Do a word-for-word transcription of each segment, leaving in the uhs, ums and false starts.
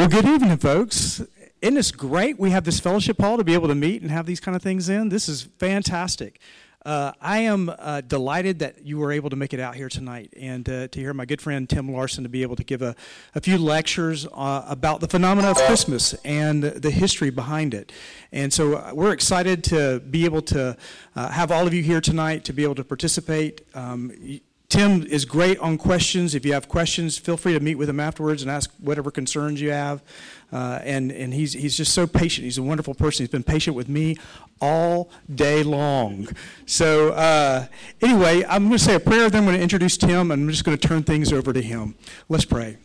Well, good evening, folks. Isn't this great? We have this fellowship hall to be able to meet and have these kind of things in. This is fantastic. Uh, I am uh, delighted that you were able to make it out here tonight and uh, to hear my good friend Tim Larson to be able to give a, a few lectures uh, about the phenomena of Christmas and the history behind it. And so we're excited to be able to uh, have all of you here tonight to be able to participate. Um, Tim is great on questions. If you have questions, feel free to meet with him afterwards and ask whatever concerns you have. Uh, and and he's he's just so patient. He's a wonderful person. He's been patient with me all day long. So uh, anyway, I'm going to say a prayer. Then I'm going to introduce Tim, and I'm just going to turn things over to him. Let's pray.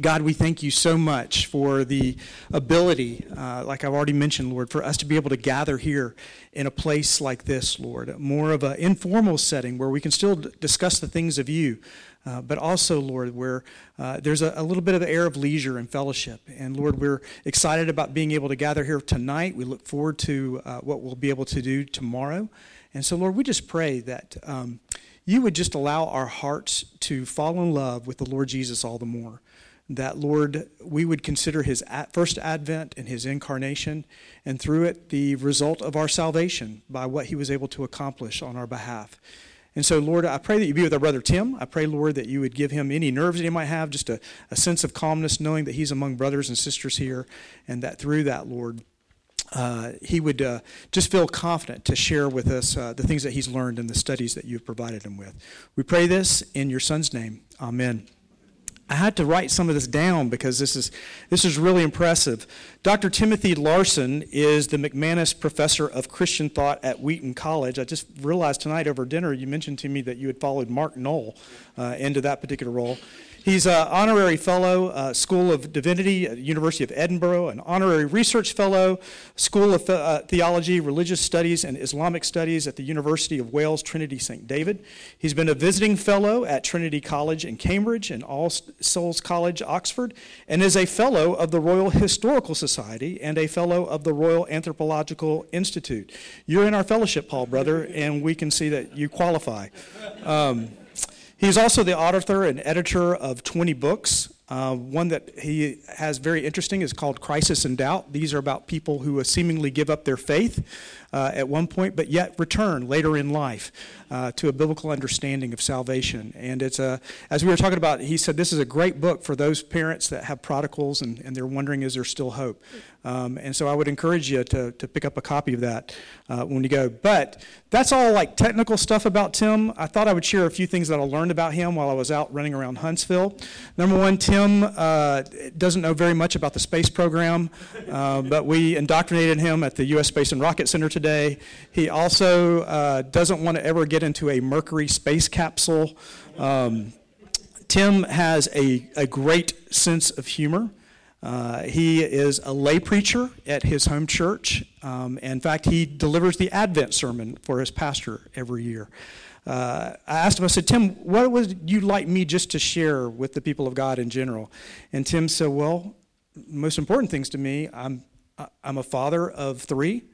God, we thank you so much for the ability, uh, like I've already mentioned, Lord, for us to be able to gather here in a place like this, Lord, more of an informal setting where we can still d- discuss the things of you, uh, but also, Lord, where uh, there's a, a little bit of an air of leisure and fellowship. And, Lord, we're excited about being able to gather here tonight. We look forward to uh, what we'll be able to do tomorrow. And so, Lord, we just pray that um, you would just allow our hearts to fall in love with the Lord Jesus all the more. That, Lord, we would consider his first advent and his incarnation, and through it, the result of our salvation by what he was able to accomplish on our behalf. And so, Lord, I pray that you be with our brother Tim. I pray, Lord, that you would give him any nerves that he might have, just a, a sense of calmness, knowing that he's among brothers and sisters here, and that through that, Lord, uh, he would uh, just feel confident to share with us uh, the things that he's learned and the studies that you've provided him with. We pray this in your son's name. Amen. I had to write some of this down because this is this is really impressive. Doctor Timothy Larson is the McManus Professor of Christian Thought at Wheaton College. I just realized tonight over dinner you mentioned to me that you had followed Mark Knoll uh, into that particular role. He's an honorary fellow, uh, School of Divinity at the University of Edinburgh, an honorary research fellow, School of uh, Theology, Religious Studies, and Islamic Studies at the University of Wales, Trinity Saint David. He's been a visiting fellow at Trinity College in Cambridge and All Souls College, Oxford, and is a fellow of the Royal Historical Society and a fellow of the Royal Anthropological Institute. You're in our fellowship hall, brother, and we can see that you qualify. Um, He's also the author and editor of twenty books. Uh, one that he has very interesting is called Crisis and Doubt. These are about people who seemingly give up their faith uh, at one point, but yet return later in life uh, to a biblical understanding of salvation. And it's a, as we were talking about, he said this is a great book for those parents that have prodigals and, and they're wondering, is there still hope? Um, and so I would encourage you to, to pick up a copy of that uh, when you go. But that's all like technical stuff about Tim. I thought I would share a few things that I learned about him while I was out running around Huntsville. Number one, Tim uh, doesn't know very much about the space program, uh, but we indoctrinated him at the U S Space and Rocket Center today. He also uh, doesn't want to ever get into a Mercury space capsule. Um, Tim has a, a great sense of humor. Uh, he is a lay preacher at his home church. Um, in fact, he delivers the Advent sermon for his pastor every year. Uh, I asked him, I said, Tim, what would you like me just to share with the people of God in general? And Tim said, well, most important things to me, I'm I'm a father of three.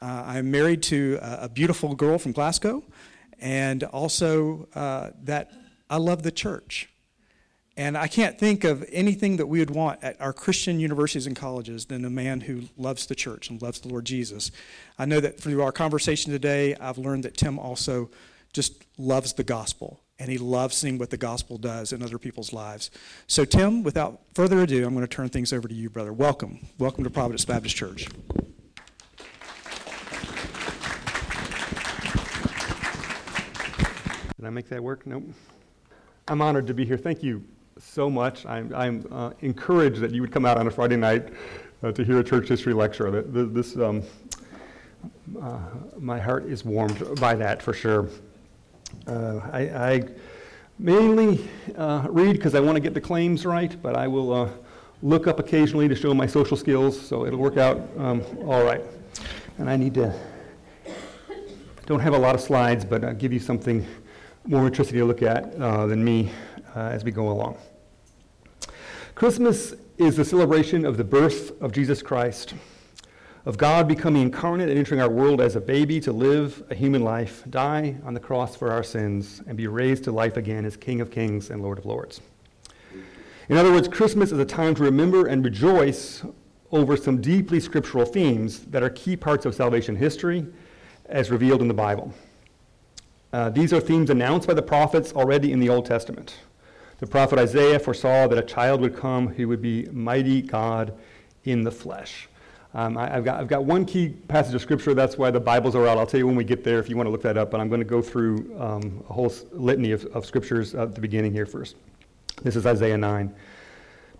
Uh, I'm married to a, a beautiful girl from Glasgow. And also uh, that I love the church. And I can't think of anything that we would want at our Christian universities and colleges than a man who loves the church and loves the Lord Jesus. I know that through our conversation today, I've learned that Tim also just loves the gospel, and he loves seeing what the gospel does in other people's lives. So, Tim, without further ado, I'm going to turn things over to you, brother. Welcome. Welcome to Providence Baptist Church. Did I make that work? Nope. I'm honored to be here. Thank you so much. I'm, I'm uh, encouraged that you would come out on a Friday night uh, to hear a church history lecture. The, the, this, um, uh, my heart is warmed by that for sure. Uh, I, I mainly uh, read because I want to get the claims right, but I will uh, look up occasionally to show my social skills, so it'll work out um, all right. And I need to, don't have a lot of slides, but I'll give you something more interesting to look at uh, than me uh, as we go along. Christmas is the celebration of the birth of Jesus Christ, of God becoming incarnate and entering our world as a baby to live a human life, die on the cross for our sins, and be raised to life again as King of Kings and Lord of Lords. In other words, Christmas is a time to remember and rejoice over some deeply scriptural themes that are key parts of salvation history as revealed in the Bible. Uh, these are themes announced by the prophets already in the Old Testament. The prophet Isaiah foresaw that a child would come who would be mighty God in the flesh. Um, I, I've got I've got one key passage of scripture. That's why the Bibles are out. I'll tell you when we get there if you want to look that up, but I'm going to go through um, a whole litany of, of scriptures at the beginning here first. This is Isaiah nine.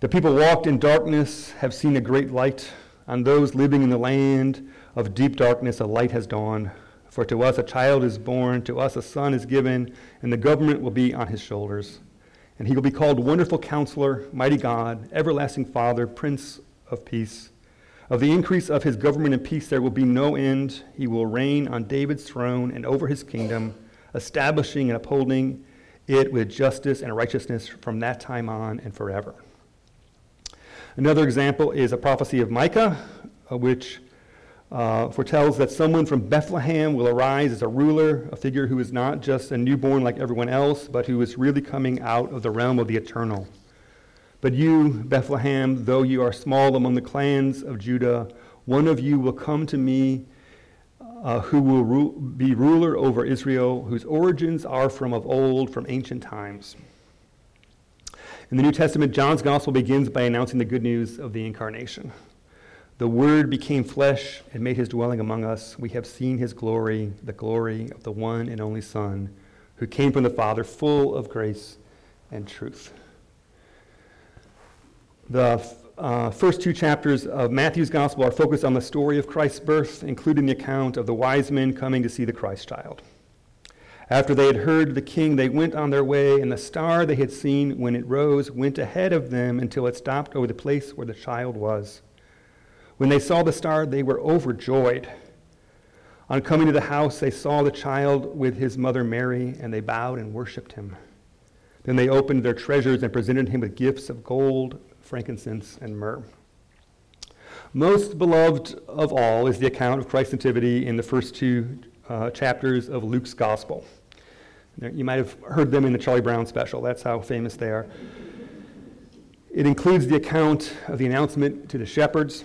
The people walked in darkness have seen a great light. On those living in the land of deep darkness, a light has dawned. For to us a child is born, to us a son is given, and the government will be on his shoulders. And he will be called Wonderful Counselor, Mighty God, Everlasting Father, Prince of Peace. Of the increase of his government and peace there will be no end. He will reign on David's throne and over his kingdom, establishing and upholding it with justice and righteousness from that time on and forever. Another example is a prophecy of Micah, which uh, foretells that someone from Bethlehem will arise as a ruler, a figure who is not just a newborn like everyone else, but who is really coming out of the realm of the eternal. But you, Bethlehem, though you are small among the clans of Judah, one of you will come to me uh, who will ru- be ruler over Israel, whose origins are from of old, from ancient times. In the New Testament, John's gospel begins by announcing the good news of the incarnation. The Word became flesh and made his dwelling among us. We have seen his glory, the glory of the one and only Son, who came from the Father, full of grace and truth. The uh, first two chapters of Matthew's gospel are focused on the story of Christ's birth, including the account of the wise men coming to see the Christ child. After they had heard the king, they went on their way, and the star they had seen when it rose went ahead of them until it stopped over the place where the child was. When they saw the star, they were overjoyed. On coming to the house, they saw the child with his mother Mary, and they bowed and worshipped him. Then they opened their treasures and presented him with gifts of gold, frankincense, and myrrh. Most beloved of all is the account of Christ's nativity in the first two uh, chapters of Luke's gospel. You might have heard them in the Charlie Brown special. That's how famous they are. It includes the account of the announcement to the shepherds.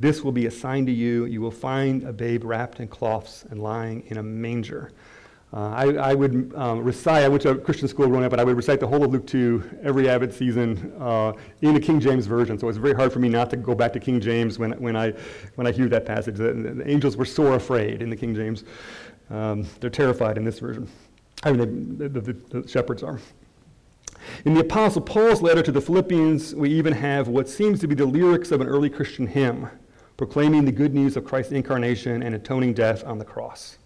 This will be a sign to you. You will find a babe wrapped in cloths and lying in a manger." Uh, I, I would um, recite, I went to a Christian school growing up, but I would recite the whole of Luke two every Advent season uh, in the King James Version. So it's very hard for me not to go back to King James when when I when I hear that passage. The, the angels were sore afraid in the King James. Um, they're terrified in this version. I mean, the, the, the, the shepherds are. In the Apostle Paul's letter to the Philippians, we even have what seems to be the lyrics of an early Christian hymn, proclaiming the good news of Christ's incarnation and atoning death on the cross.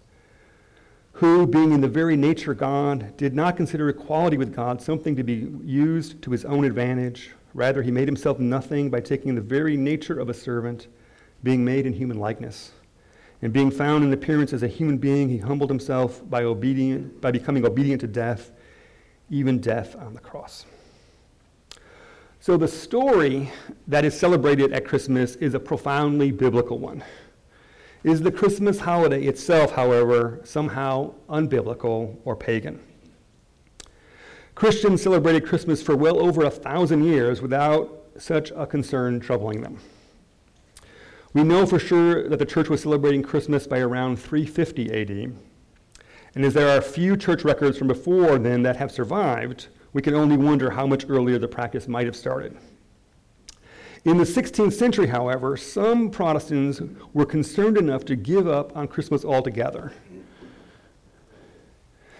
Who, being in the very nature God, did not consider equality with God something to be used to his own advantage. Rather, he made himself nothing by taking the very nature of a servant, being made in human likeness. And being found in appearance as a human being, he humbled himself by obedient, by becoming obedient to death, even death on the cross. So the story that is celebrated at Christmas is a profoundly biblical one. Is the Christmas holiday itself, however, somehow unbiblical or pagan? Christians celebrated Christmas for well over a thousand years without such a concern troubling them. We know for sure that the church was celebrating Christmas by around three fifty A D, and as there are few church records from before then that have survived, we can only wonder how much earlier the practice might have started. In the sixteenth century, however, some Protestants were concerned enough to give up on Christmas altogether,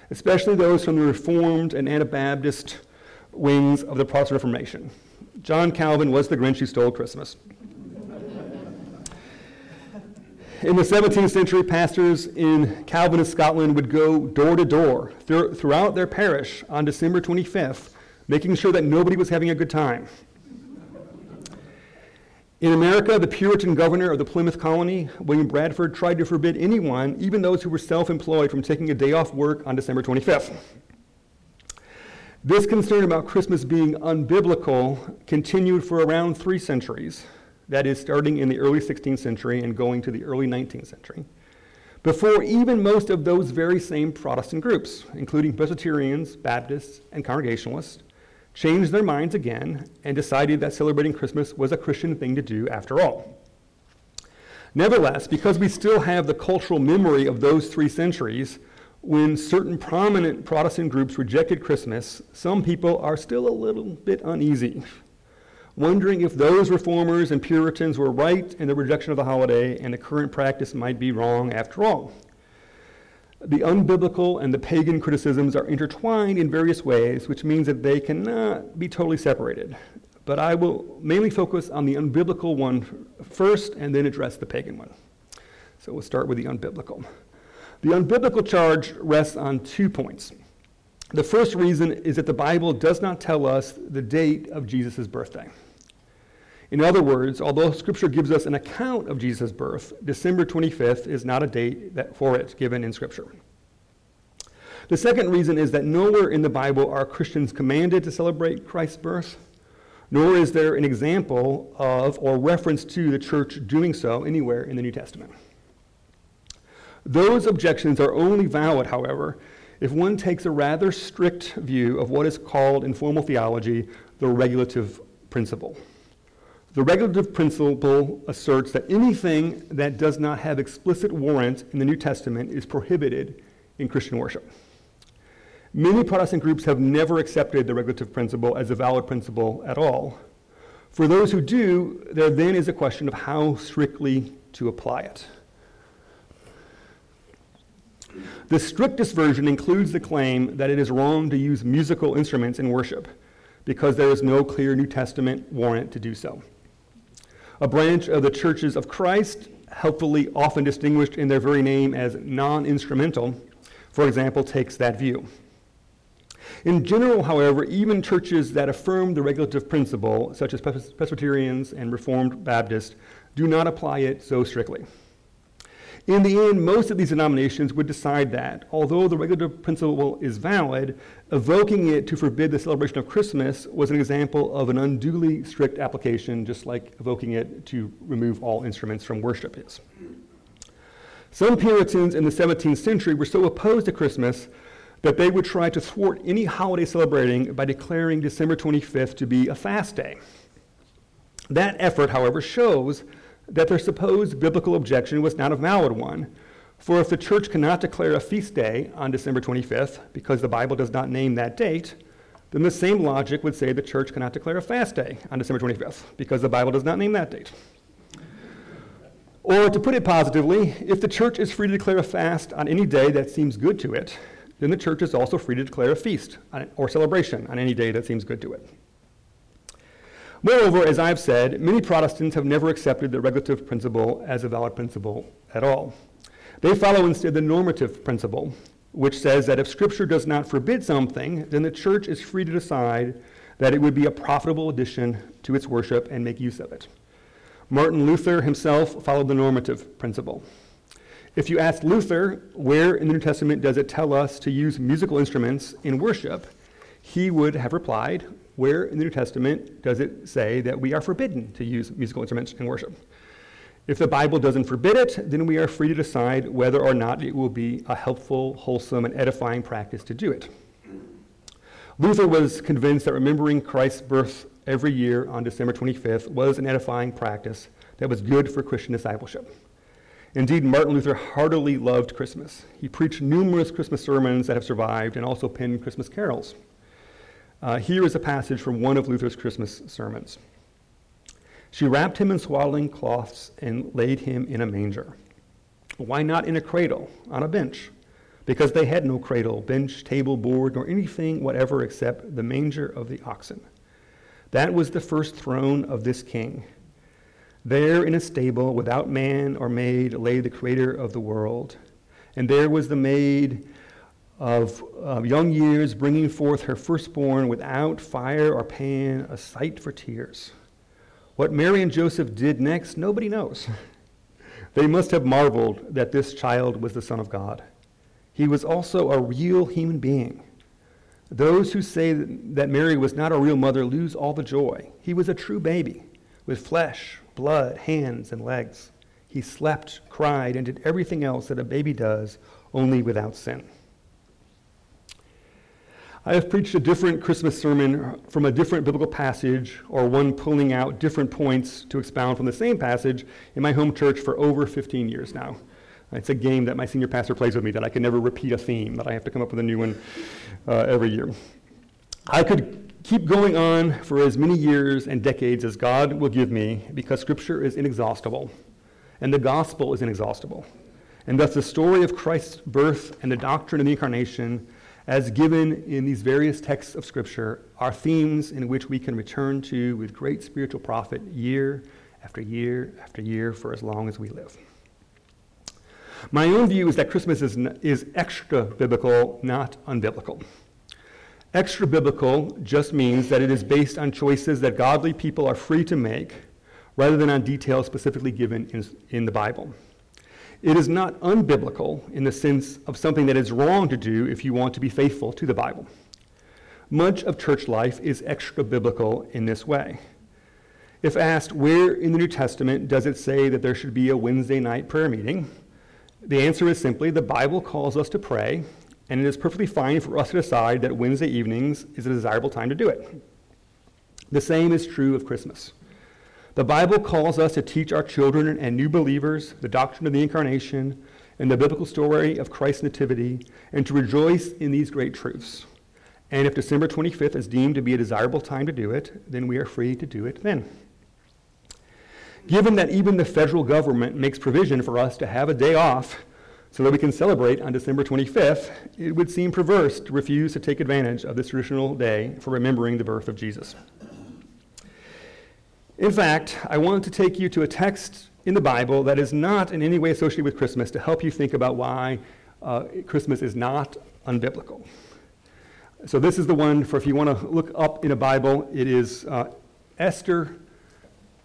especially those from the Reformed and Anabaptist wings of the Protestant Reformation. John Calvin was the Grinch who stole Christmas. In the seventeenth century, pastors in Calvinist Scotland would go door to door throughout their parish on December twenty-fifth, making sure that nobody was having a good time. In America, the Puritan governor of the Plymouth Colony, William Bradford, tried to forbid anyone, even those who were self-employed, from taking a day off work on December twenty-fifth. This concern about Christmas being unbiblical continued for around three centuries, that is, starting in the early sixteenth century and going to the early nineteenth century, before even most of those very same Protestant groups, including Presbyterians, Baptists, and Congregationalists, changed their minds again and decided that celebrating Christmas was a Christian thing to do after all. Nevertheless, because we still have the cultural memory of those three centuries, when certain prominent Protestant groups rejected Christmas, some people are still a little bit uneasy, wondering if those reformers and Puritans were right in the rejection of the holiday and the current practice might be wrong after all. The unbiblical and the pagan criticisms are intertwined in various ways, which means that they cannot be totally separated. But I will mainly focus on the unbiblical one first and then address the pagan one. So we'll start with the unbiblical. The unbiblical charge rests on two points. The first reason is that the Bible does not tell us the date of Jesus' birthday. In other words, although Scripture gives us an account of Jesus' birth, December twenty-fifth is not a date that for it given in Scripture. The second reason is that nowhere in the Bible are Christians commanded to celebrate Christ's birth, nor is there an example of or reference to the church doing so anywhere in the New Testament. Those objections are only valid, however, if one takes a rather strict view of what is called in formal theology the regulative principle. The regulative principle asserts that anything that does not have explicit warrant in the New Testament is prohibited in Christian worship. Many Protestant groups have never accepted the regulative principle as a valid principle at all. For those who do, there then is a question of how strictly to apply it. The strictest version includes the claim that it is wrong to use musical instruments in worship because there is no clear New Testament warrant to do so. A branch of the Churches of Christ, helpfully often distinguished in their very name as non-instrumental, for example, takes that view. In general, however, even churches that affirm the regulative principle, such as Presbyterians and Reformed Baptists, do not apply it so strictly. In the end, most of these denominations would decide that, although the regulative principle is valid, evoking it to forbid the celebration of Christmas was an example of an unduly strict application, just like evoking it to remove all instruments from worship is. Some Puritans in the seventeenth century were so opposed to Christmas that they would try to thwart any holiday celebrating by declaring December twenty-fifth to be a fast day. That effort, however, shows that their supposed biblical objection was not a valid one, for if the church cannot declare a feast day on December twenty-fifth because the Bible does not name that date, then the same logic would say the church cannot declare a fast day on December twenty-fifth because the Bible does not name that date. Or to put it positively, if the church is free to declare a fast on any day that seems good to it, then the church is also free to declare a feast or celebration on any day that seems good to it. Moreover, as I've said, many Protestants have never accepted the regulative principle as a valid principle at all. They follow instead the normative principle, which says that if Scripture does not forbid something, then the church is free to decide that it would be a profitable addition to its worship and make use of it. Martin Luther himself followed the normative principle. If you ask Luther, where in the New Testament does it tell us to use musical instruments in worship, he would have replied, where in the New Testament does it say that we are forbidden to use musical instruments in worship? If the Bible doesn't forbid it, then we are free to decide whether or not it will be a helpful, wholesome, and edifying practice to do it. Luther was convinced that remembering Christ's birth every year on December twenty-fifth was an edifying practice that was good for Christian discipleship. Indeed, Martin Luther heartily loved Christmas. He preached numerous Christmas sermons that have survived and also penned Christmas carols. Uh, here is a passage from one of Luther's Christmas sermons. She wrapped him in swaddling cloths and laid him in a manger. Why not in a cradle, on a bench? Because they had no cradle, bench, table, board, nor anything whatever except the manger of the oxen. That was the first throne of this king. There in a stable, without man or maid, lay the creator of the world. And there was the maid Of, of young years, bringing forth her firstborn without fire or pan, a sight for tears. What Mary and Joseph did next, nobody knows. They must have marveled that this child was the Son of God. He was also a real human being. Those who say that Mary was not a real mother lose all the joy. He was a true baby with flesh, blood, hands, and legs. He slept, cried, and did everything else that a baby does, only without sin. I have preached a different Christmas sermon from a different biblical passage, or one pulling out different points to expound from the same passage, in my home church for over fifteen years now. It's a game that my senior pastor plays with me, that I can never repeat a theme, that I have to come up with a new one uh, every year. I could keep going on for as many years and decades as God will give me, because Scripture is inexhaustible, and the gospel is inexhaustible. And thus the story of Christ's birth and the doctrine of the Incarnation as given in these various texts of Scripture are themes in which we can return to with great spiritual profit year after year after year for as long as we live. My own view is that Christmas is, n- is extra-biblical, not unbiblical. Extra-biblical just means that it is based on choices that godly people are free to make rather than on details specifically given in, in the Bible. It is not unbiblical in the sense of something that is wrong to do if you want to be faithful to the Bible. Much of church life is extra-biblical in this way. If asked, where in the New Testament does it say that there should be a Wednesday night prayer meeting? The answer is simply, the Bible calls us to pray, and it is perfectly fine for us to decide that Wednesday evenings is a desirable time to do it. The same is true of Christmas. The Bible calls us to teach our children and new believers the doctrine of the Incarnation and the biblical story of Christ's nativity, and to rejoice in these great truths. And if December twenty-fifth is deemed to be a desirable time to do it, then we are free to do it then. Given that even the federal government makes provision for us to have a day off so that we can celebrate on December twenty-fifth, it would seem perverse to refuse to take advantage of this traditional day for remembering the birth of Jesus. In fact, I wanted to take you to a text in the Bible that is not in any way associated with Christmas to help you think about why uh, Christmas is not unbiblical. So this is the one for if you want to look up in a Bible. It is uh, Esther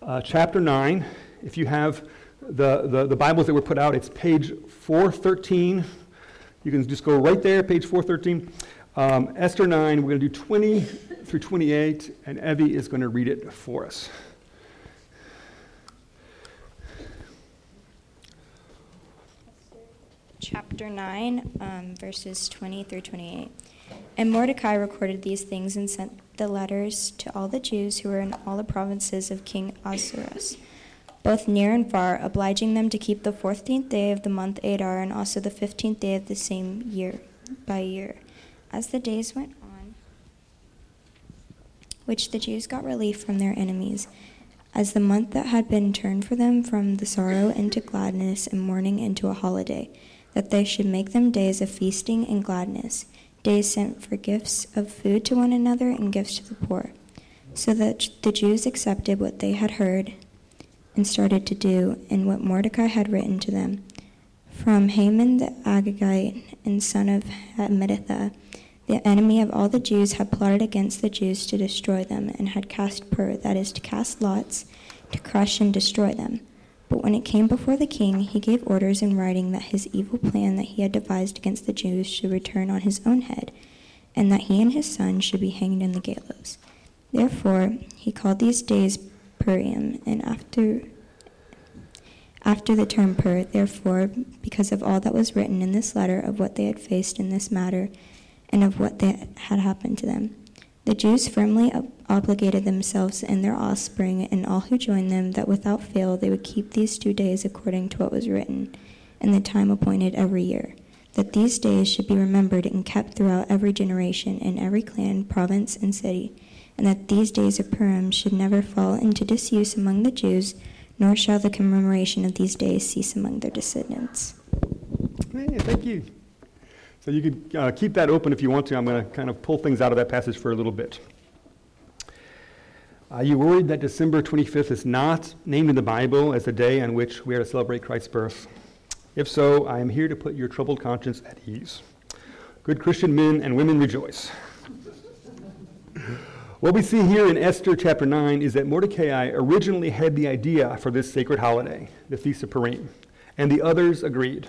uh, chapter nine. If you have the, the, the Bibles that were put out, it's page four thirteen. You can just go right there, page four thirteen. Um, Esther nine, we're going to do twenty through twenty-eight, and Evie is going to read it for us. Chapter nine, um, verses twenty through twenty-eight. And Mordecai recorded these things and sent the letters to all the Jews who were in all the provinces of King Ahasuerus, both near and far, obliging them to keep the fourteenth day of the month Adar, and also the fifteenth day of the same year by year. As the days went on, which the Jews got relief from their enemies, as the month that had been turned for them from the sorrow into gladness, and mourning into a holiday, that they should make them days of feasting and gladness, days sent for gifts of food to one another and gifts to the poor. So that the Jews accepted what they had heard and started to do, and what Mordecai had written to them. From Haman the Agagite and son of Hammedatha, the enemy of all the Jews, had plotted against the Jews to destroy them, and had cast pur, that is, to cast lots, to crush and destroy them. But when it came before the king, he gave orders in writing that his evil plan that he had devised against the Jews should return on his own head, and that he and his son should be hanged on the gallows. Therefore, he called these days Purim, and after after the term Pur, therefore, because of all that was written in this letter of what they had faced in this matter, and of what they had happened to them. The Jews firmly ob- obligated themselves and their offspring and all who joined them that without fail they would keep these two days according to what was written, and the time appointed every year, that these days should be remembered and kept throughout every generation in every clan, province, and city, and that these days of Purim should never fall into disuse among the Jews, nor shall the commemoration of these days cease among their descendants. Hey, thank you. So you could uh, keep that open if you want to. I'm going to kind of pull things out of that passage for a little bit. Are you worried that December twenty-fifth is not named in the Bible as the day on which we are to celebrate Christ's birth? If so, I am here to put your troubled conscience at ease. Good Christian men and women, rejoice. What we see here in Esther chapter nine is that Mordecai originally had the idea for this sacred holiday, the Feast of Purim, and the others agreed.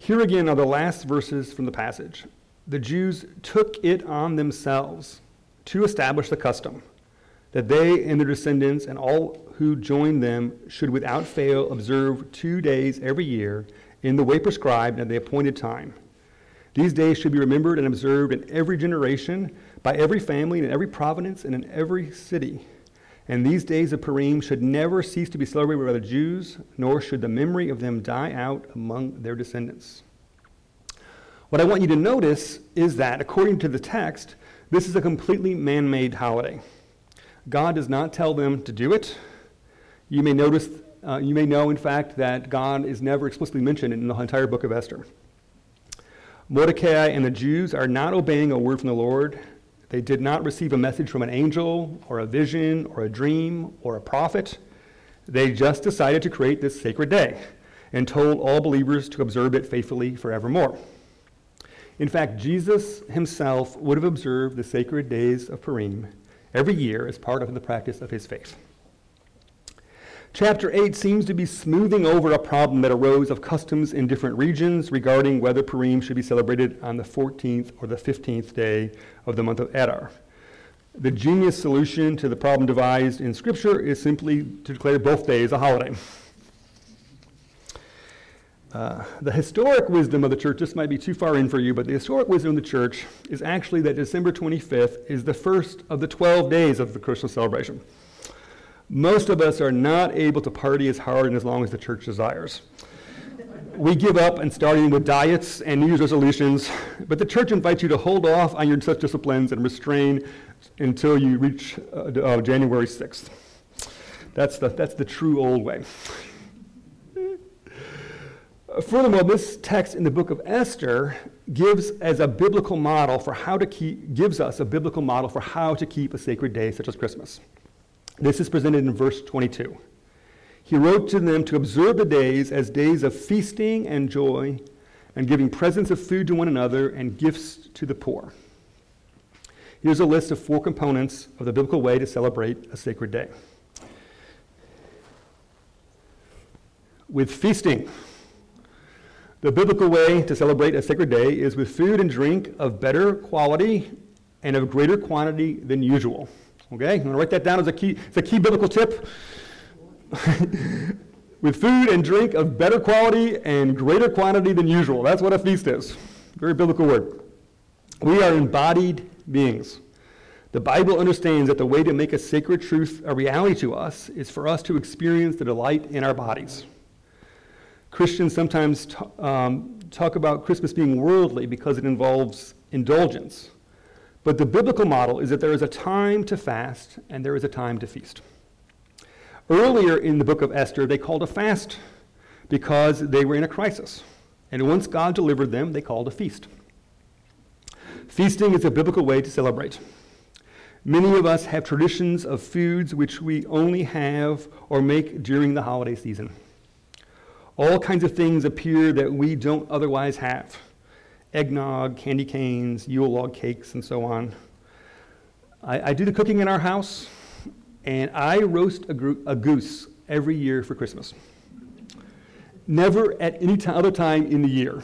Here again are the last verses from the passage. The Jews took it on themselves to establish the custom, that they and their descendants and all who joined them should without fail observe two days every year in the way prescribed at the appointed time. These days should be remembered and observed in every generation, by every family, and in every province, and in every city. And these days of Purim should never cease to be celebrated by the Jews, nor should the memory of them die out among their descendants. What I want you to notice is that, according to the text, this is a completely man-made holiday. God does not tell them to do it. You may notice, uh, you may know, in fact, that God is never explicitly mentioned in the entire book of Esther. Mordecai and the Jews are not obeying a word from the Lord. They did not receive a message from an angel, or a vision, or a dream, or a prophet. They just decided to create this sacred day and told all believers to observe it faithfully forevermore. In fact, Jesus himself would have observed the sacred days of Purim every year as part of the practice of his faith. Chapter eight seems to be smoothing over a problem that arose of customs in different regions regarding whether Purim should be celebrated on the fourteenth or the fifteenth day of the month of Adar. The genius solution to the problem devised in Scripture is simply to declare both days a holiday. Uh, the historic wisdom of the church, this might be too far in for you, but the historic wisdom of the church is actually that December twenty-fifth is the first of the twelve days of the Christmas celebration. Most of us are not able to party as hard and as long as the church desires. We give up and starting with diets and New Year's resolutions, but the church invites you to hold off on your such disciplines and restrain until you reach uh, uh, January sixth. That's the, that's the true old way. Furthermore, this text in the book of Esther gives as a biblical model for how to keep gives us a biblical model for how to keep a sacred day such as Christmas. This is presented in verse twenty-two. He wrote to them to observe the days as days of feasting and joy, and giving presents of food to one another and gifts to the poor. Here's a list of four components of the biblical way to celebrate a sacred day. With feasting. The biblical way to celebrate a sacred day is with food and drink of better quality and of greater quantity than usual. Okay, I'm going to write that down as a key, it's a key biblical tip. With food and drink of better quality and greater quantity than usual. That's what a feast is. Very biblical word. We are embodied beings. The Bible understands that the way to make a sacred truth a reality to us is for us to experience the delight in our bodies. Christians sometimes t- um, talk about Christmas being worldly because it involves indulgence. But the biblical model is that there is a time to fast and there is a time to feast. Earlier in the book of Esther, they called a fast because they were in a crisis. And once God delivered them, they called a feast. Feasting is a biblical way to celebrate. Many of us have traditions of foods which we only have or make during the holiday season. All kinds of things appear that we don't otherwise have. Eggnog, candy canes, Yule log cakes, and so on. I, I do the cooking in our house, and I roast a, gro- a goose every year for Christmas. Never at any t- other time in the year.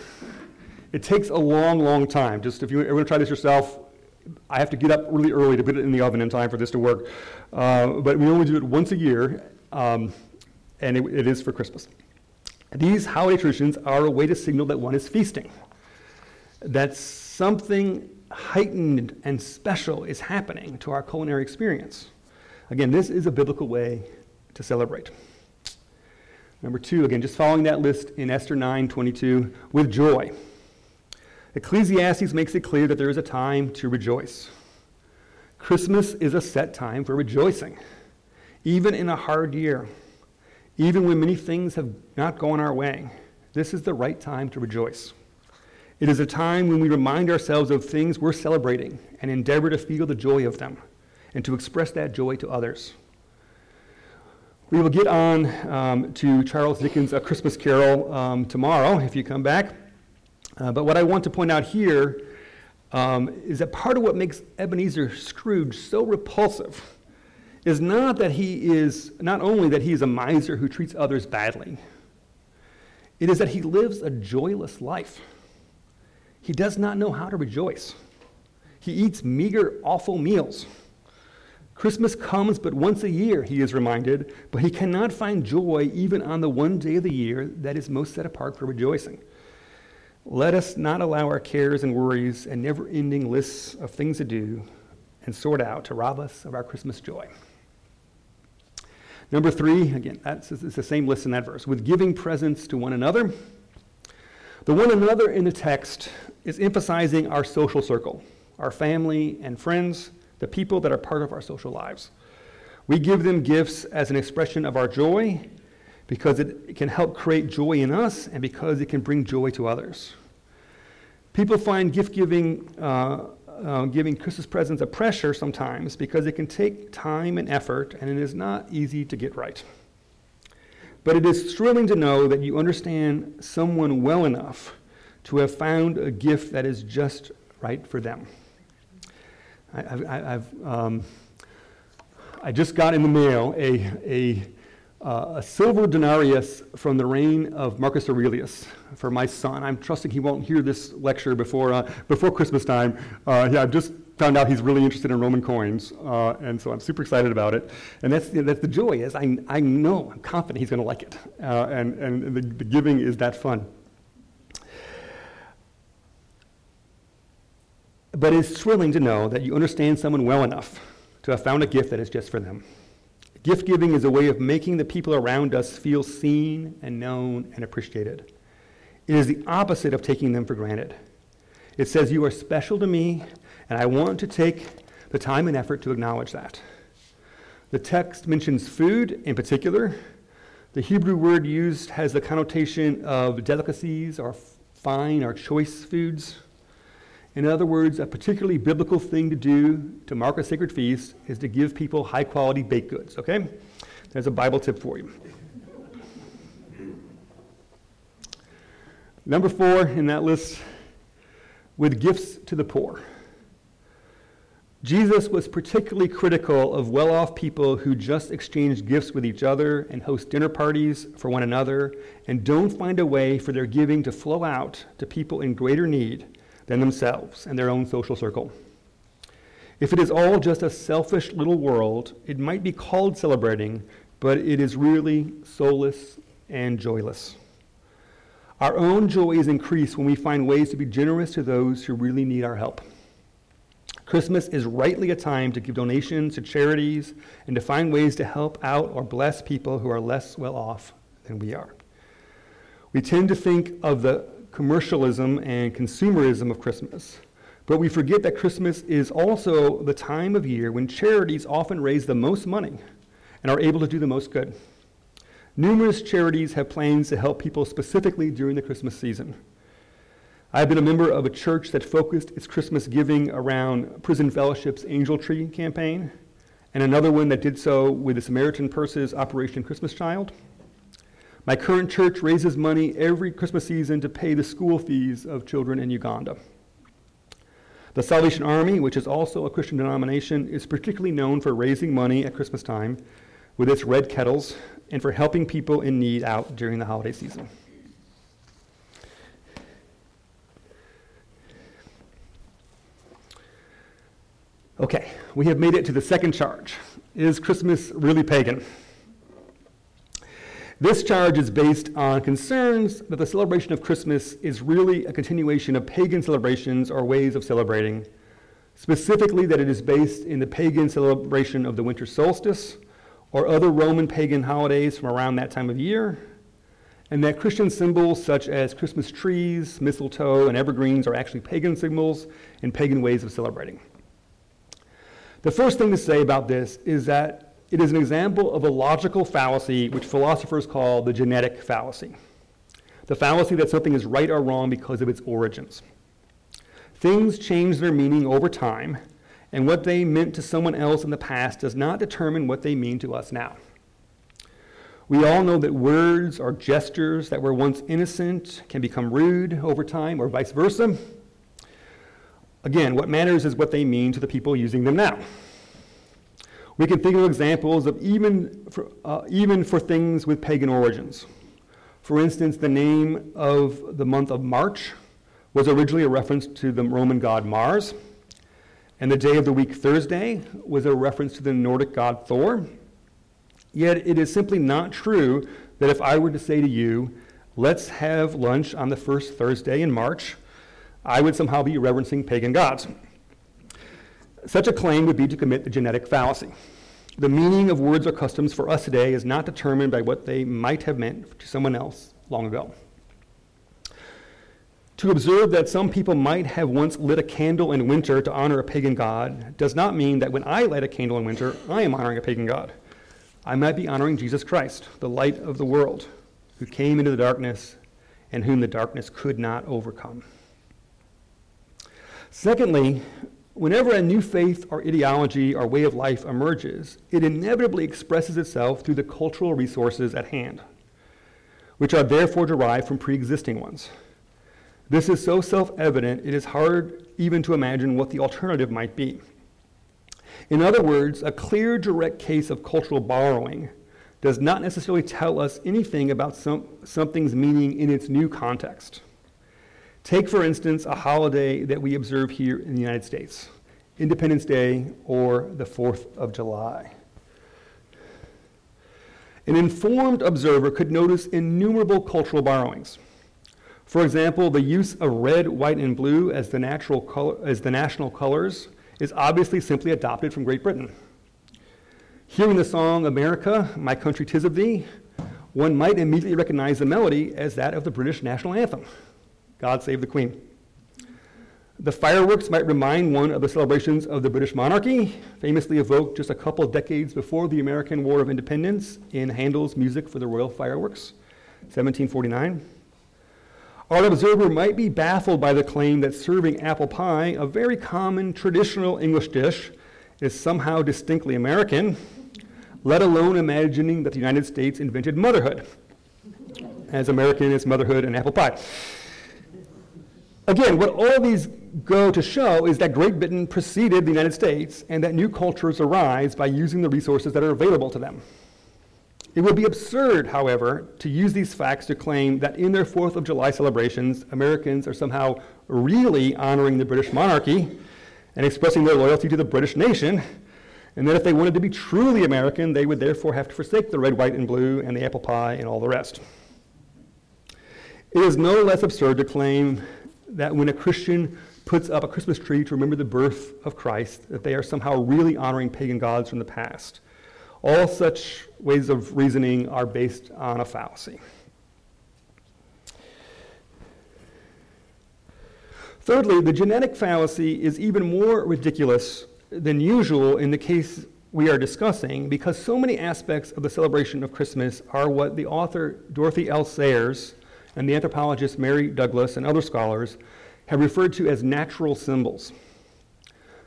It takes a long, long time. Just if you ever try this yourself, I have to get up really early to put it in the oven in time for this to work. Uh, but we only do it once a year, um, and it, it is for Christmas. These holiday traditions are a way to signal that one is feasting, that something heightened and special is happening to our culinary experience. Again, this is a biblical way to celebrate. Number two, again, just following that list in Esther nine twenty-two, with joy. Ecclesiastes makes it clear that there is a time to rejoice. Christmas is a set time for rejoicing, even in a hard year. Even when many things have not gone our way, this is the right time to rejoice. It is a time when we remind ourselves of things we're celebrating and endeavor to feel the joy of them and to express that joy to others. We will get on um, to Charles Dickens' A Christmas Carol um, tomorrow if you come back. Uh, but what I want to point out here um, is that part of what makes Ebenezer Scrooge so repulsive is not that he is, not only that he is a miser who treats others badly, it is that he lives a joyless life. He does not know how to rejoice. He eats meager, awful meals. Christmas comes but once a year, he is reminded, but he cannot find joy even on the one day of the year that is most set apart for rejoicing. Let us not allow our cares and worries and never-ending lists of things to do and sort out to rob us of our Christmas joy. Number three, again, that's it's the same list in that verse, with giving presents to one another. The one another in the text is emphasizing our social circle, our family and friends, the people that are part of our social lives. We give them gifts as an expression of our joy because it can help create joy in us and because it can bring joy to others. People find gift giving, uh, uh, giving Christmas presents a pressure sometimes because it can take time and effort and it is not easy to get right. But it is thrilling to know that you understand someone well enough to have found a gift that is just right for them. I, I, I've um, I just got in the mail a a, uh, a silver denarius from the reign of Marcus Aurelius for my son. I'm trusting he won't hear this lecture before uh, before Christmas time. Uh, yeah, I've just found out he's really interested in Roman coins, uh, and so I'm super excited about it. And that's that's the joy is I I know I'm confident he's going to like it, uh, and and the, the giving is that fun. But it's thrilling to know that you understand someone well enough to have found a gift that is just for them. Gift giving is a way of making the people around us feel seen and known and appreciated. It is the opposite of taking them for granted. It says, you are special to me, and I want to take the time and effort to acknowledge that. The text mentions food in particular. The Hebrew word used has the connotation of delicacies or fine or choice foods. In other words, a particularly biblical thing to do to mark a sacred feast is to give people high-quality baked goods, okay? There's a Bible tip for you. Number four in that list, with gifts to the poor. Jesus was particularly critical of well-off people who just exchange gifts with each other and host dinner parties for one another and don't find a way for their giving to flow out to people in greater need than themselves and their own social circle. If it is all just a selfish little world, it might be called celebrating, but it is really soulless and joyless. Our own joy is increased when we find ways to be generous to those who really need our help. Christmas is rightly a time to give donations to charities and to find ways to help out or bless people who are less well off than we are. We tend to think of the commercialism and consumerism of Christmas. But we forget that Christmas is also the time of year when charities often raise the most money and are able to do the most good. Numerous charities have plans to help people specifically during the Christmas season. I've been a member of a church that focused its Christmas giving around Prison Fellowship's Angel Tree campaign, and another one that did so with the Samaritan Purse's Operation Christmas Child. My current church raises money every Christmas season to pay the school fees of children in Uganda. The Salvation Army, which is also a Christian denomination, is particularly known for raising money at Christmas time with its red kettles and for helping people in need out during the holiday season. Okay, we have made it to the second charge. Is Christmas really pagan? This charge is based on concerns that the celebration of Christmas is really a continuation of pagan celebrations or ways of celebrating, specifically that it is based in the pagan celebration of the winter solstice or other Roman pagan holidays from around that time of year, and that Christian symbols such as Christmas trees, mistletoe, and evergreens are actually pagan symbols and pagan ways of celebrating. The first thing to say about this is that it is an example of a logical fallacy which philosophers call the genetic fallacy, the fallacy that something is right or wrong because of its origins. Things change their meaning over time, and what they meant to someone else in the past does not determine what they mean to us now. We all know that words or gestures that were once innocent can become rude over time or vice versa. Again, what matters is what they mean to the people using them now. We can think of examples of even for, uh, even for things with pagan origins. For instance, the name of the month of March was originally a reference to the Roman god Mars, and the day of the week Thursday was a reference to the Nordic god Thor. Yet it is simply not true that if I were to say to you, let's have lunch on the first Thursday in March, I would somehow be reverencing pagan gods. Such a claim would be to commit the genetic fallacy. The meaning of words or customs for us today is not determined by what they might have meant to someone else long ago. To observe that some people might have once lit a candle in winter to honor a pagan god does not mean that when I light a candle in winter, I am honoring a pagan god. I might be honoring Jesus Christ, the light of the world, who came into the darkness and whom the darkness could not overcome. Secondly, whenever a new faith or ideology or way of life emerges, it inevitably expresses itself through the cultural resources at hand, which are therefore derived from pre-existing ones. This is so self-evident, it is hard even to imagine what the alternative might be. In other words, a clear, direct case of cultural borrowing does not necessarily tell us anything about some, something's meaning in its new context. Take, for instance, a holiday that we observe here in the United States, Independence Day or the fourth of July. An informed observer could notice innumerable cultural borrowings. For example, the use of red, white, and blue as the natural color, as the national colors is obviously simply adopted from Great Britain. Hearing the song, America, My Country 'Tis of Thee, one might immediately recognize the melody as that of the British national anthem, God Save the Queen. The fireworks might remind one of the celebrations of the British monarchy, famously evoked just a couple of decades before the American War of Independence in Handel's Music for the Royal Fireworks, seventeen forty-nine. Our observer might be baffled by the claim that serving apple pie, a very common traditional English dish, is somehow distinctly American, let alone imagining that the United States invented motherhood, as American as motherhood and apple pie. Again, what all these go to show is that Great Britain preceded the United States and that new cultures arise by using the resources that are available to them. It would be absurd, however, to use these facts to claim that in their fourth of July celebrations, Americans are somehow really honoring the British monarchy and expressing their loyalty to the British nation, and that if they wanted to be truly American, they would therefore have to forsake the red, white, and blue and the apple pie and all the rest. It is no less absurd to claim that when a Christian puts up a Christmas tree to remember the birth of Christ, that they are somehow really honoring pagan gods from the past. All such ways of reasoning are based on a fallacy. Thirdly, the genetic fallacy is even more ridiculous than usual in the case we are discussing, because so many aspects of the celebration of Christmas are what the author Dorothy L. Sayers and the anthropologist Mary Douglas and other scholars have referred to as natural symbols.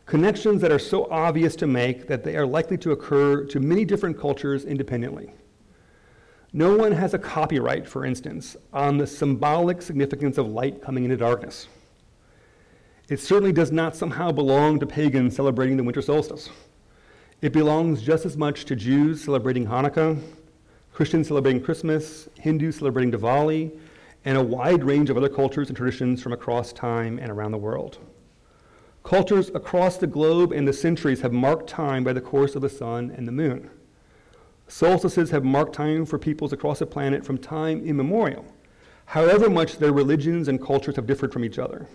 Connections that are so obvious to make that they are likely to occur to many different cultures independently. No one has a copyright, for instance, on the symbolic significance of light coming into darkness. It certainly does not somehow belong to pagans celebrating the winter solstice. It belongs just as much to Jews celebrating Hanukkah, Christians celebrating Christmas, Hindus celebrating Diwali, and a wide range of other cultures and traditions from across time and around the world. Cultures across the globe and the centuries have marked time by the course of the sun and the moon. Solstices have marked time for peoples across the planet from time immemorial, however much their religions and cultures have differed from each other.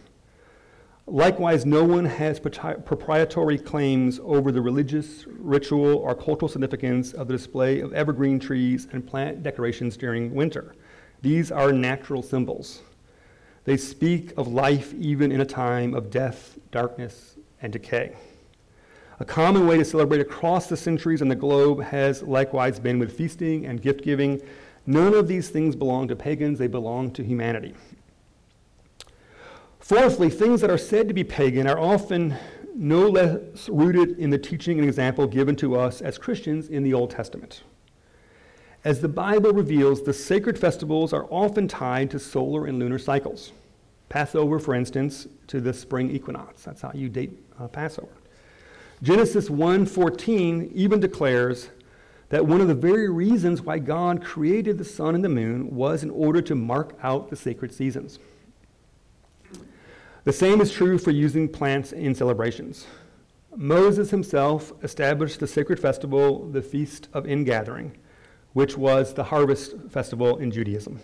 Likewise, no one has proprietary claims over the religious, ritual, or cultural significance of the display of evergreen trees and plant decorations during winter. These are natural symbols. They speak of life even in a time of death, darkness, and decay. A common way to celebrate across the centuries and the globe has likewise been with feasting and gift-giving. None of these things belong to pagans, they belong to humanity. Fourthly, things that are said to be pagan are often no less rooted in the teaching and example given to us as Christians in the Old Testament. As the Bible reveals, the sacred festivals are often tied to solar and lunar cycles. Passover, for instance, to the spring equinox. That's how you date uh, Passover. Genesis one fourteen even declares that one of the very reasons why God created the sun and the moon was in order to mark out the sacred seasons. The same is true for using plants in celebrations. Moses himself established the sacred festival, the Feast of Ingathering, which was the harvest festival in Judaism,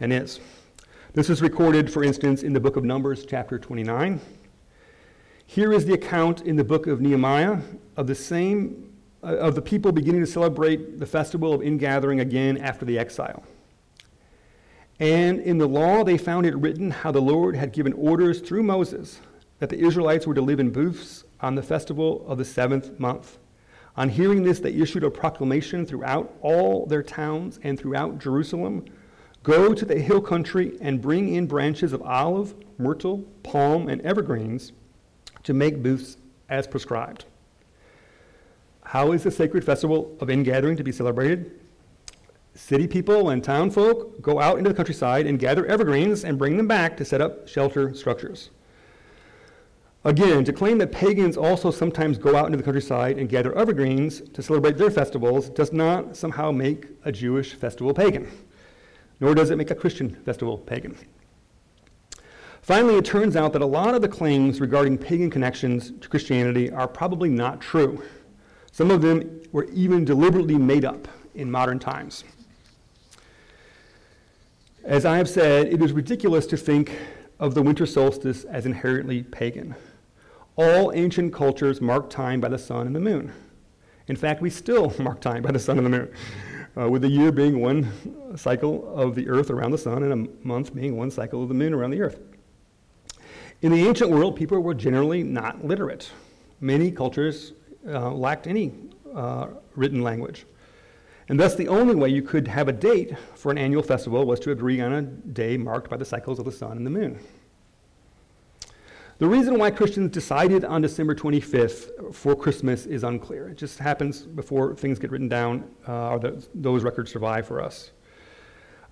and is. This is recorded, for instance, in the book of Numbers, chapter twenty-nine. Here is the account in the book of Nehemiah of the same uh, of the people beginning to celebrate the festival of ingathering again after the exile. And in the law they found it written how the Lord had given orders through Moses that the Israelites were to live in booths on the festival of the seventh month. On hearing this, they issued a proclamation throughout all their towns and throughout Jerusalem, "Go to the hill country and bring in branches of olive, myrtle, palm, and evergreens, to make booths as prescribed." How is the sacred festival of ingathering to be celebrated? City people and town folk go out into the countryside and gather evergreens and bring them back to set up shelter structures. Again, to claim that pagans also sometimes go out into the countryside and gather evergreens to celebrate their festivals does not somehow make a Jewish festival pagan, nor does it make a Christian festival pagan. Finally, it turns out that a lot of the claims regarding pagan connections to Christianity are probably not true. Some of them were even deliberately made up in modern times. As I have said, it is ridiculous to think of the winter solstice as inherently pagan. All ancient cultures mark time by the sun and the moon. In fact, we still mark time by the sun and the moon, uh, with the year being one cycle of the earth around the sun and a month being one cycle of the moon around the earth. In the ancient world, people were generally not literate. Many cultures uh, lacked any uh, written language. And thus the only way you could have a date for an annual festival was to agree on a day marked by the cycles of the sun and the moon. The reason why Christians decided on December twenty-fifth for Christmas is unclear. It just happens before things get written down uh, or the, those records survive for us.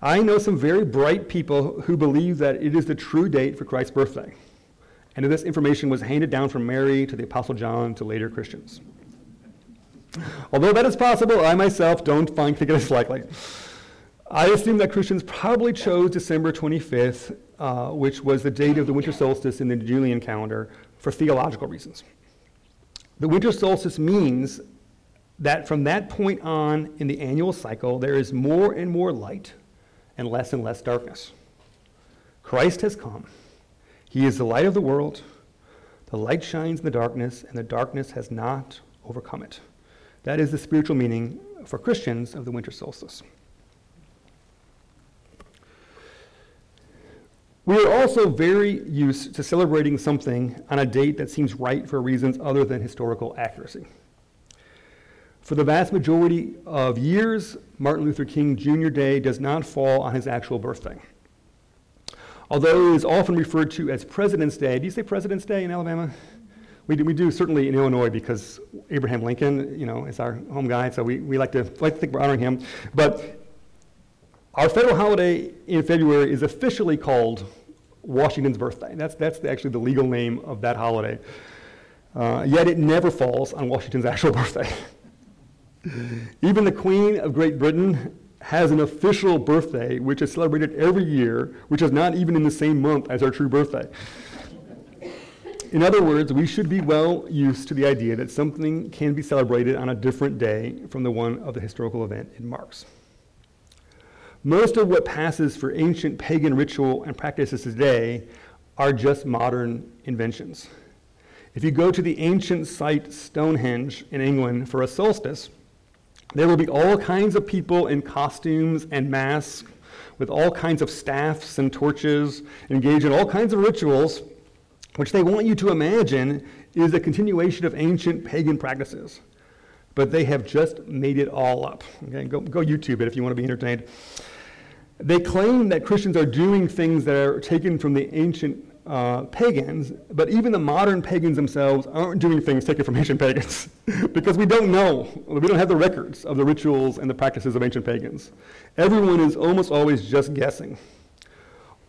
I know some very bright people who believe that it is the true date for Christ's birthday, and this information was handed down from Mary to the Apostle John to later Christians. Although that is possible, I myself don't find think it is likely. I assume that Christians probably chose December twenty-fifth, uh, which was the date of the winter solstice in the Julian calendar, for theological reasons. The winter solstice means that from that point on in the annual cycle, there is more and more light and less and less darkness. Christ has come. He is the light of the world. The light shines in the darkness, and the darkness has not overcome it. That is the spiritual meaning for Christians of the winter solstice. We are also very used to celebrating something on a date that seems right for reasons other than historical accuracy. For the vast majority of years, Martin Luther King Junior Day does not fall on his actual birthday. Although it is often referred to as President's Day. Do you say President's Day in Alabama? We do, we do certainly in Illinois, because Abraham Lincoln, you know, is our home guy, so we, we like to like to think we're honoring him. But our federal holiday in February is officially called Washington's Birthday. That's that's the, actually the legal name of that holiday. Uh, yet it never falls on Washington's actual birthday. Even the Queen of Great Britain has an official birthday, which is celebrated every year, which is not even in the same month as her true birthday. In other words, we should be well used to the idea that something can be celebrated on a different day from the one of the historical event it marks. Most of what passes for ancient pagan ritual and practices today are just modern inventions. If you go to the ancient site Stonehenge in England for a solstice, there will be all kinds of people in costumes and masks with all kinds of staffs and torches, engaged in all kinds of rituals, which they want you to imagine is a continuation of ancient pagan practices. But they have just made it all up. Okay, go, go YouTube it if you want to be entertained. They claim that Christians are doing things that are taken from the ancient Uh, pagans, but even the modern pagans themselves aren't doing things taken from ancient pagans because we don't know, we don't have the records of the rituals and the practices of ancient pagans. Everyone is almost always just guessing.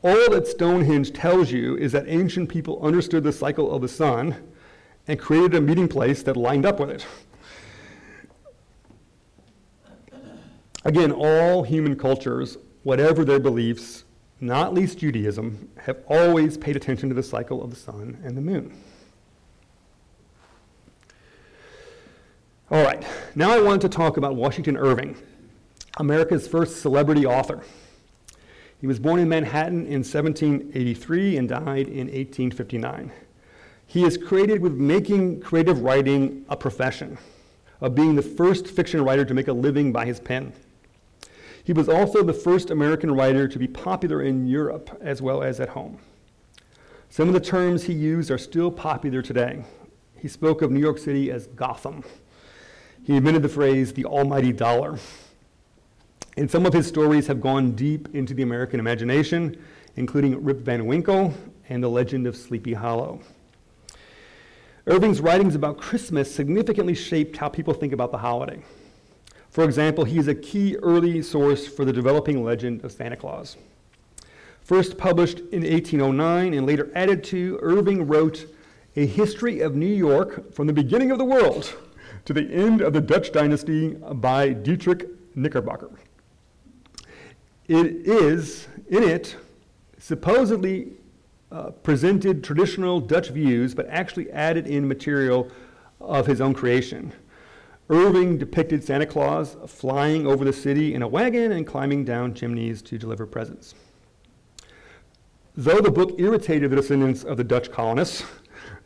All that Stonehenge tells you is that ancient people understood the cycle of the sun and created a meeting place that lined up with it. Again, all human cultures, whatever their beliefs, not least Judaism, have always paid attention to the cycle of the sun and the moon. All right, now I want to talk about Washington Irving, America's first celebrity author. He was born in Manhattan in seventeen eighty-three and died in eighteen fifty-nine. He is credited with making creative writing a profession, of being the first fiction writer to make a living by his pen. He was also the first American writer to be popular in Europe as well as at home. Some of the terms he used are still popular today. He spoke of New York City as Gotham. He invented the phrase, the almighty dollar. And some of his stories have gone deep into the American imagination, including Rip Van Winkle and the legend of Sleepy Hollow. Irving's writings about Christmas significantly shaped how people think about the holiday. For example, he is a key early source for the developing legend of Santa Claus. First published in eighteen oh nine and later added to, Irving wrote A History of New York from the Beginning of the World to the End of the Dutch Dynasty by Dietrich Knickerbocker. It is, in it, supposedly Uh, presented traditional Dutch views, but actually added in material of his own creation. Irving depicted Santa Claus flying over the city in a wagon and climbing down chimneys to deliver presents. Though the book irritated the descendants of the Dutch colonists,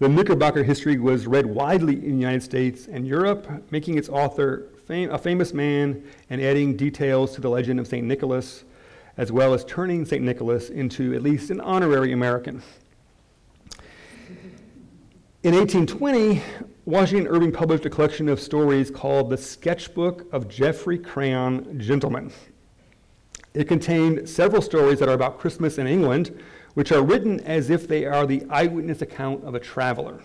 the Knickerbocker history was read widely in the United States and Europe, making its author fam- a famous man and adding details to the legend of Saint Nicholas, as well as turning Saint Nicholas into at least an honorary American. In eighteen twenty, Washington Irving published a collection of stories called The Sketchbook of Geoffrey Crayon Gentleman. It contained several stories that are about Christmas in England, which are written as if they are the eyewitness account of a traveler.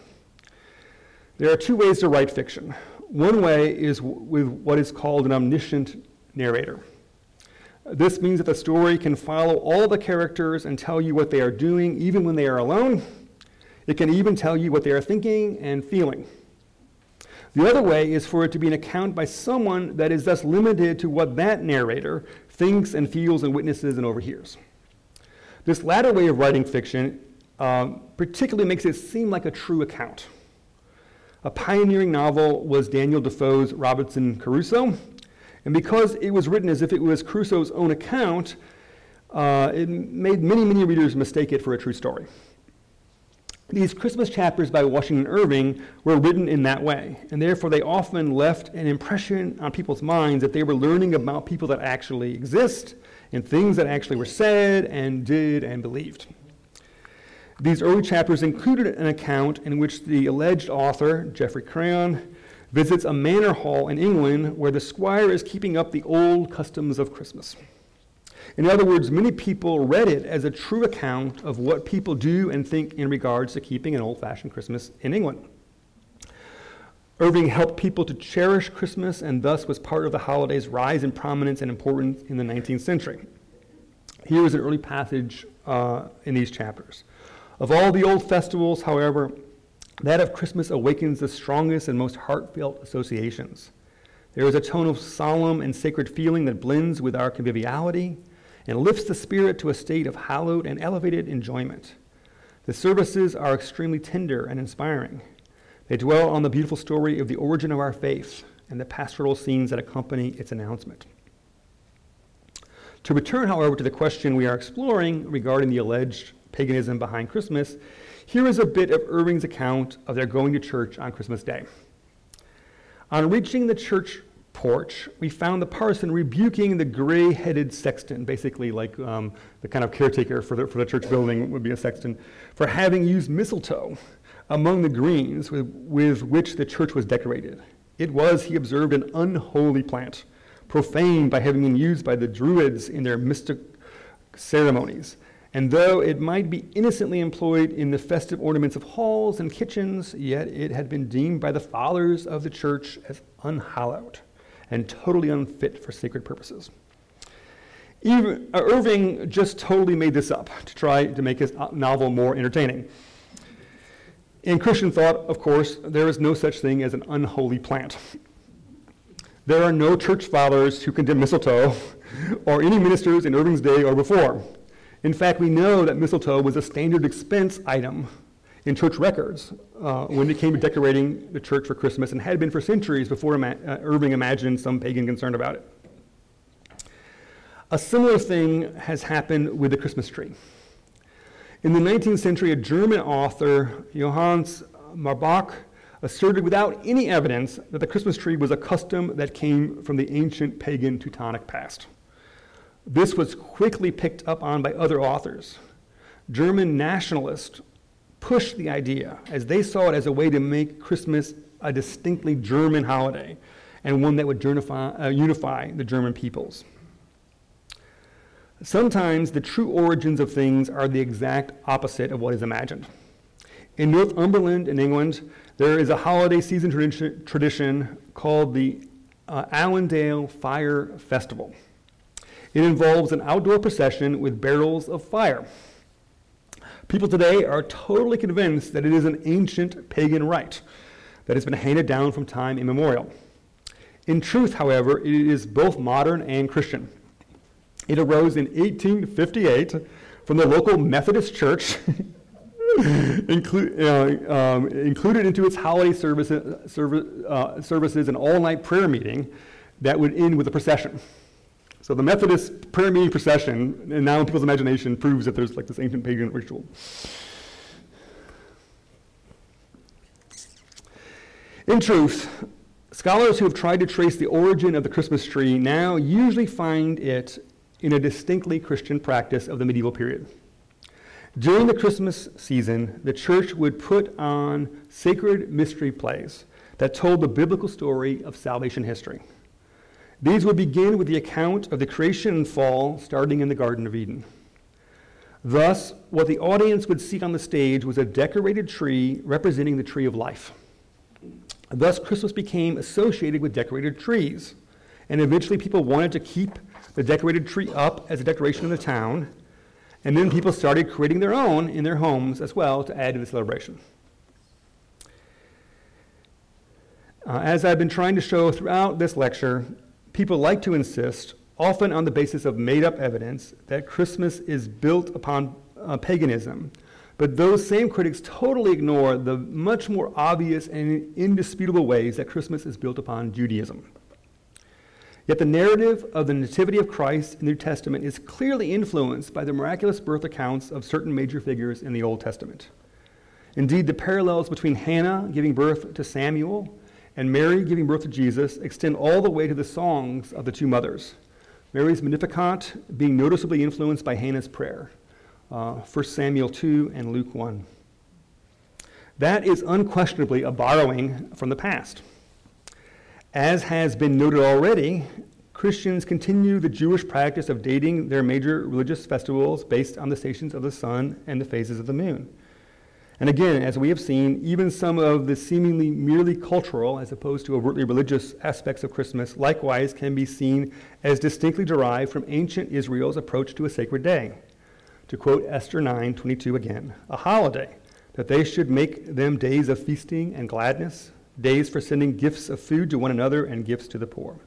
There are two ways to write fiction. One way is w- with what is called an omniscient narrator. This means that the story can follow all the characters and tell you what they are doing, even when they are alone. It can even tell you what they are thinking and feeling. The other way is for it to be an account by someone that is thus limited to what that narrator thinks and feels and witnesses and overhears. This latter way of writing fiction um, particularly makes it seem like a true account. A pioneering novel was Daniel Defoe's Robinson Crusoe. And because it was written as if it was Crusoe's own account, uh, it made many, many readers mistake it for a true story. These Christmas chapters by Washington Irving were written in that way, and therefore they often left an impression on people's minds that they were learning about people that actually exist and things that actually were said and did and believed. These early chapters included an account in which the alleged author, Geoffrey Crayon, visits a manor hall in England where the squire is keeping up the old customs of Christmas. In other words, many people read it as a true account of what people do and think in regards to keeping an old-fashioned Christmas in England. Irving helped people to cherish Christmas and thus was part of the holiday's rise in prominence and importance in the nineteenth century. Here is an early passage uh, in these chapters. Of all the old festivals, however, that of Christmas awakens the strongest and most heartfelt associations. There is a tone of solemn and sacred feeling that blends with our conviviality and lifts the spirit to a state of hallowed and elevated enjoyment. The services are extremely tender and inspiring. They dwell on the beautiful story of the origin of our faith and the pastoral scenes that accompany its announcement. To return, however, to the question we are exploring regarding the alleged paganism behind Christmas, here is a bit of Irving's account of their going to church on Christmas Day. On reaching the church porch, we found the parson rebuking the gray-headed sexton, basically like um, the kind of caretaker for the, for the church building would be a sexton, for having used mistletoe among the greens with, with which the church was decorated. It was, he observed, an unholy plant, profaned by having been used by the Druids in their mystic ceremonies. And though it might be innocently employed in the festive ornaments of halls and kitchens, yet it had been deemed by the fathers of the church as unhallowed and totally unfit for sacred purposes. Irving just totally made this up to try to make his novel more entertaining. In Christian thought, of course, there is no such thing as an unholy plant. There are no church fathers who condemn mistletoe or any ministers in Irving's day or before. In fact, we know that mistletoe was a standard expense item in church records uh, when it came to decorating the church for Christmas, and had been for centuries before ima- uh, Irving imagined some pagan concern about it. A similar thing has happened with the Christmas tree. In the nineteenth century, a German author, Johannes Marbach, asserted without any evidence that the Christmas tree was a custom that came from the ancient pagan Teutonic past. This was quickly picked up on by other authors. German nationalists pushed the idea, as they saw it as a way to make Christmas a distinctly German holiday, and one that would unify, uh, unify the German peoples. Sometimes the true origins of things are the exact opposite of what is imagined. In Northumberland, in England, there is a holiday season tradi- tradition called the uh, Allendale Fire Festival. It involves an outdoor procession with barrels of fire. People today are totally convinced that it is an ancient pagan rite that has been handed down from time immemorial. In truth, however, it is both modern and Christian. It arose in eighteen fifty-eight from the local Methodist church, inclu- uh, um, included into its holiday services, serv- uh, services an all-night prayer meeting that would end with a procession. So the Methodist prayer meeting procession, and now in people's imagination, proves that there's like this ancient pagan ritual. In truth, scholars who have tried to trace the origin of the Christmas tree now usually find it in a distinctly Christian practice of the medieval period. During the Christmas season, the church would put on sacred mystery plays that told the biblical story of salvation history. These would begin with the account of the creation and fall, starting in the Garden of Eden. Thus, what the audience would see on the stage was a decorated tree representing the tree of life. Thus, Christmas became associated with decorated trees, and eventually people wanted to keep the decorated tree up as a decoration in the town, and then people started creating their own in their homes as well to add to the celebration. Uh, as I've been trying to show throughout this lecture, people like to insist, often on the basis of made-up evidence, that Christmas is built upon uh, paganism. But those same critics totally ignore the much more obvious and indisputable ways that Christmas is built upon Judaism. Yet the narrative of the Nativity of Christ in the New Testament is clearly influenced by the miraculous birth accounts of certain major figures in the Old Testament. Indeed, the parallels between Hannah giving birth to Samuel and Mary giving birth to Jesus extend all the way to the songs of the two mothers, Mary's Magnificat being noticeably influenced by Hannah's prayer, uh, First Samuel two and Luke one. That is unquestionably a borrowing from the past. As has been noted already, Christians continue the Jewish practice of dating their major religious festivals based on the stations of the sun and the phases of the moon. And again, as we have seen, even some of the seemingly merely cultural, as opposed to overtly religious aspects of Christmas, likewise can be seen as distinctly derived from ancient Israel's approach to a sacred day. To quote Esther nine twenty-two again, a holiday, that they should make them days of feasting and gladness, days for sending gifts of food to one another and gifts to the poor.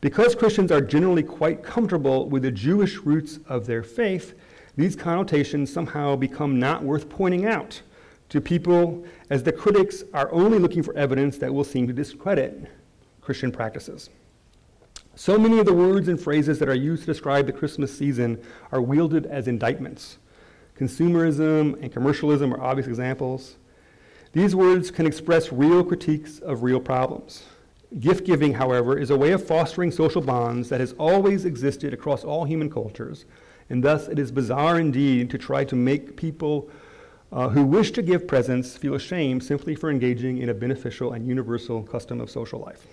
Because Christians are generally quite comfortable with the Jewish roots of their faith, these connotations somehow become not worth pointing out to people, as the critics are only looking for evidence that will seem to discredit Christian practices. So many of the words and phrases that are used to describe the Christmas season are wielded as indictments. Consumerism and commercialism are obvious examples. These words can express real critiques of real problems. Gift-giving, however, is a way of fostering social bonds that has always existed across all human cultures, and thus it is bizarre indeed to try to make people uh, who wish to give presents feel ashamed simply for engaging in a beneficial and universal custom of social life.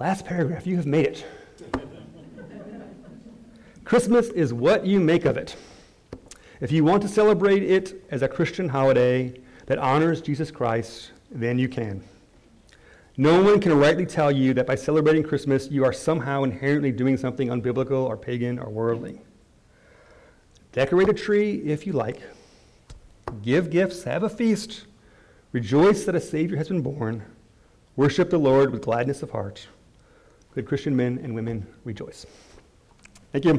Last paragraph, you have made it. Christmas is what you make of it. If you want to celebrate it as a Christian holiday that honors Jesus Christ, then you can. No one can rightly tell you that by celebrating Christmas, you are somehow inherently doing something unbiblical or pagan or worldly. Decorate a tree if you like. Give gifts, have a feast. Rejoice that a Savior has been born. Worship the Lord with gladness of heart. Good Christian men and women, rejoice. Thank you.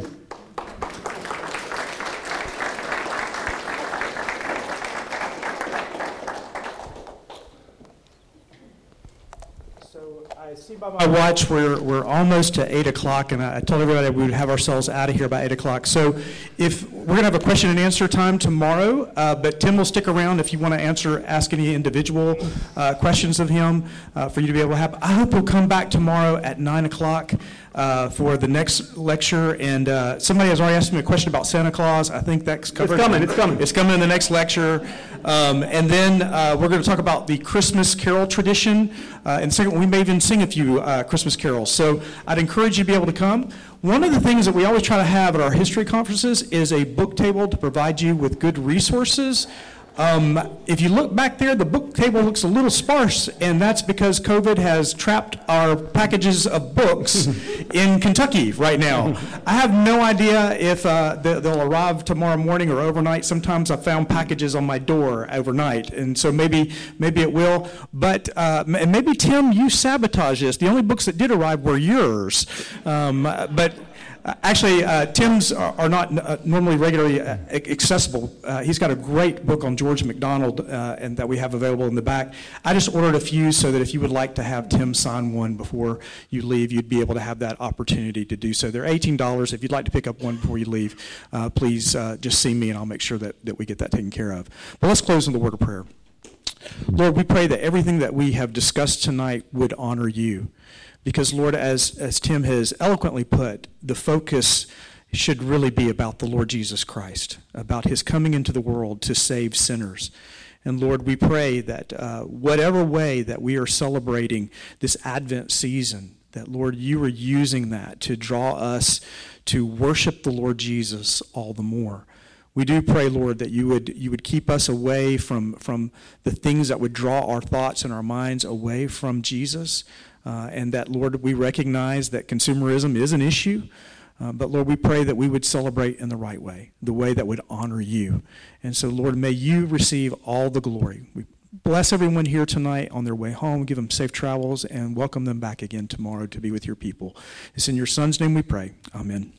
So I see by my watch we're we're almost to eight o'clock, and I, I told everybody we would have ourselves out of here by eight o'clock. So if we're gonna have a question and answer time tomorrow, uh, but Tim will stick around if you want to answer, ask any individual uh, questions of him uh, for you to be able to have. I hope we'll come back tomorrow at nine o'clock. Uh, for the next lecture, and uh, somebody has already asked me a question about Santa Claus. I think that's covered. It's coming, it's coming. It's coming in the next lecture. Um, and then uh, we're going to talk about the Christmas carol tradition. Uh, and second, we may even sing a few uh, Christmas carols. So I'd encourage you to be able to come. One of the things that we always try to have at our history conferences is a book table to provide you with good resources. Um, if you look back there, the book table looks a little sparse, and that's because COVID has trapped our packages of books in Kentucky right now. I have no idea if uh, they'll arrive tomorrow morning or overnight. Sometimes I found packages on my door overnight, and so maybe maybe it will. But uh, and maybe, Tim, you sabotage this. The only books that did arrive were yours. Um, but. Actually, uh, Tim's are, are not uh, normally regularly uh, accessible. Uh, he's got a great book on George MacDonald uh, and that we have available in the back. I just ordered a few so that if you would like to have Tim sign one before you leave, you'd be able to have that opportunity to do so. They're eighteen dollars. If you'd like to pick up one before you leave, uh, please uh, just see me and I'll make sure that, that we get that taken care of. But let's close in the word of prayer. Lord, we pray that everything that we have discussed tonight would honor you. Because, Lord, as, as Tim has eloquently put, the focus should really be about the Lord Jesus Christ, about his coming into the world to save sinners. And, Lord, we pray that uh, whatever way that we are celebrating this Advent season, that, Lord, you are using that to draw us to worship the Lord Jesus all the more. We do pray, Lord, that you would you would keep us away from, from the things that would draw our thoughts and our minds away from Jesus. Uh, and that, Lord, we recognize that consumerism is an issue. Uh, but, Lord, we pray that we would celebrate in the right way, the way that would honor you. And so, Lord, may you receive all the glory. We bless everyone here tonight on their way home. Give them safe travels and welcome them back again tomorrow to be with your people. It's in your Son's name we pray. Amen.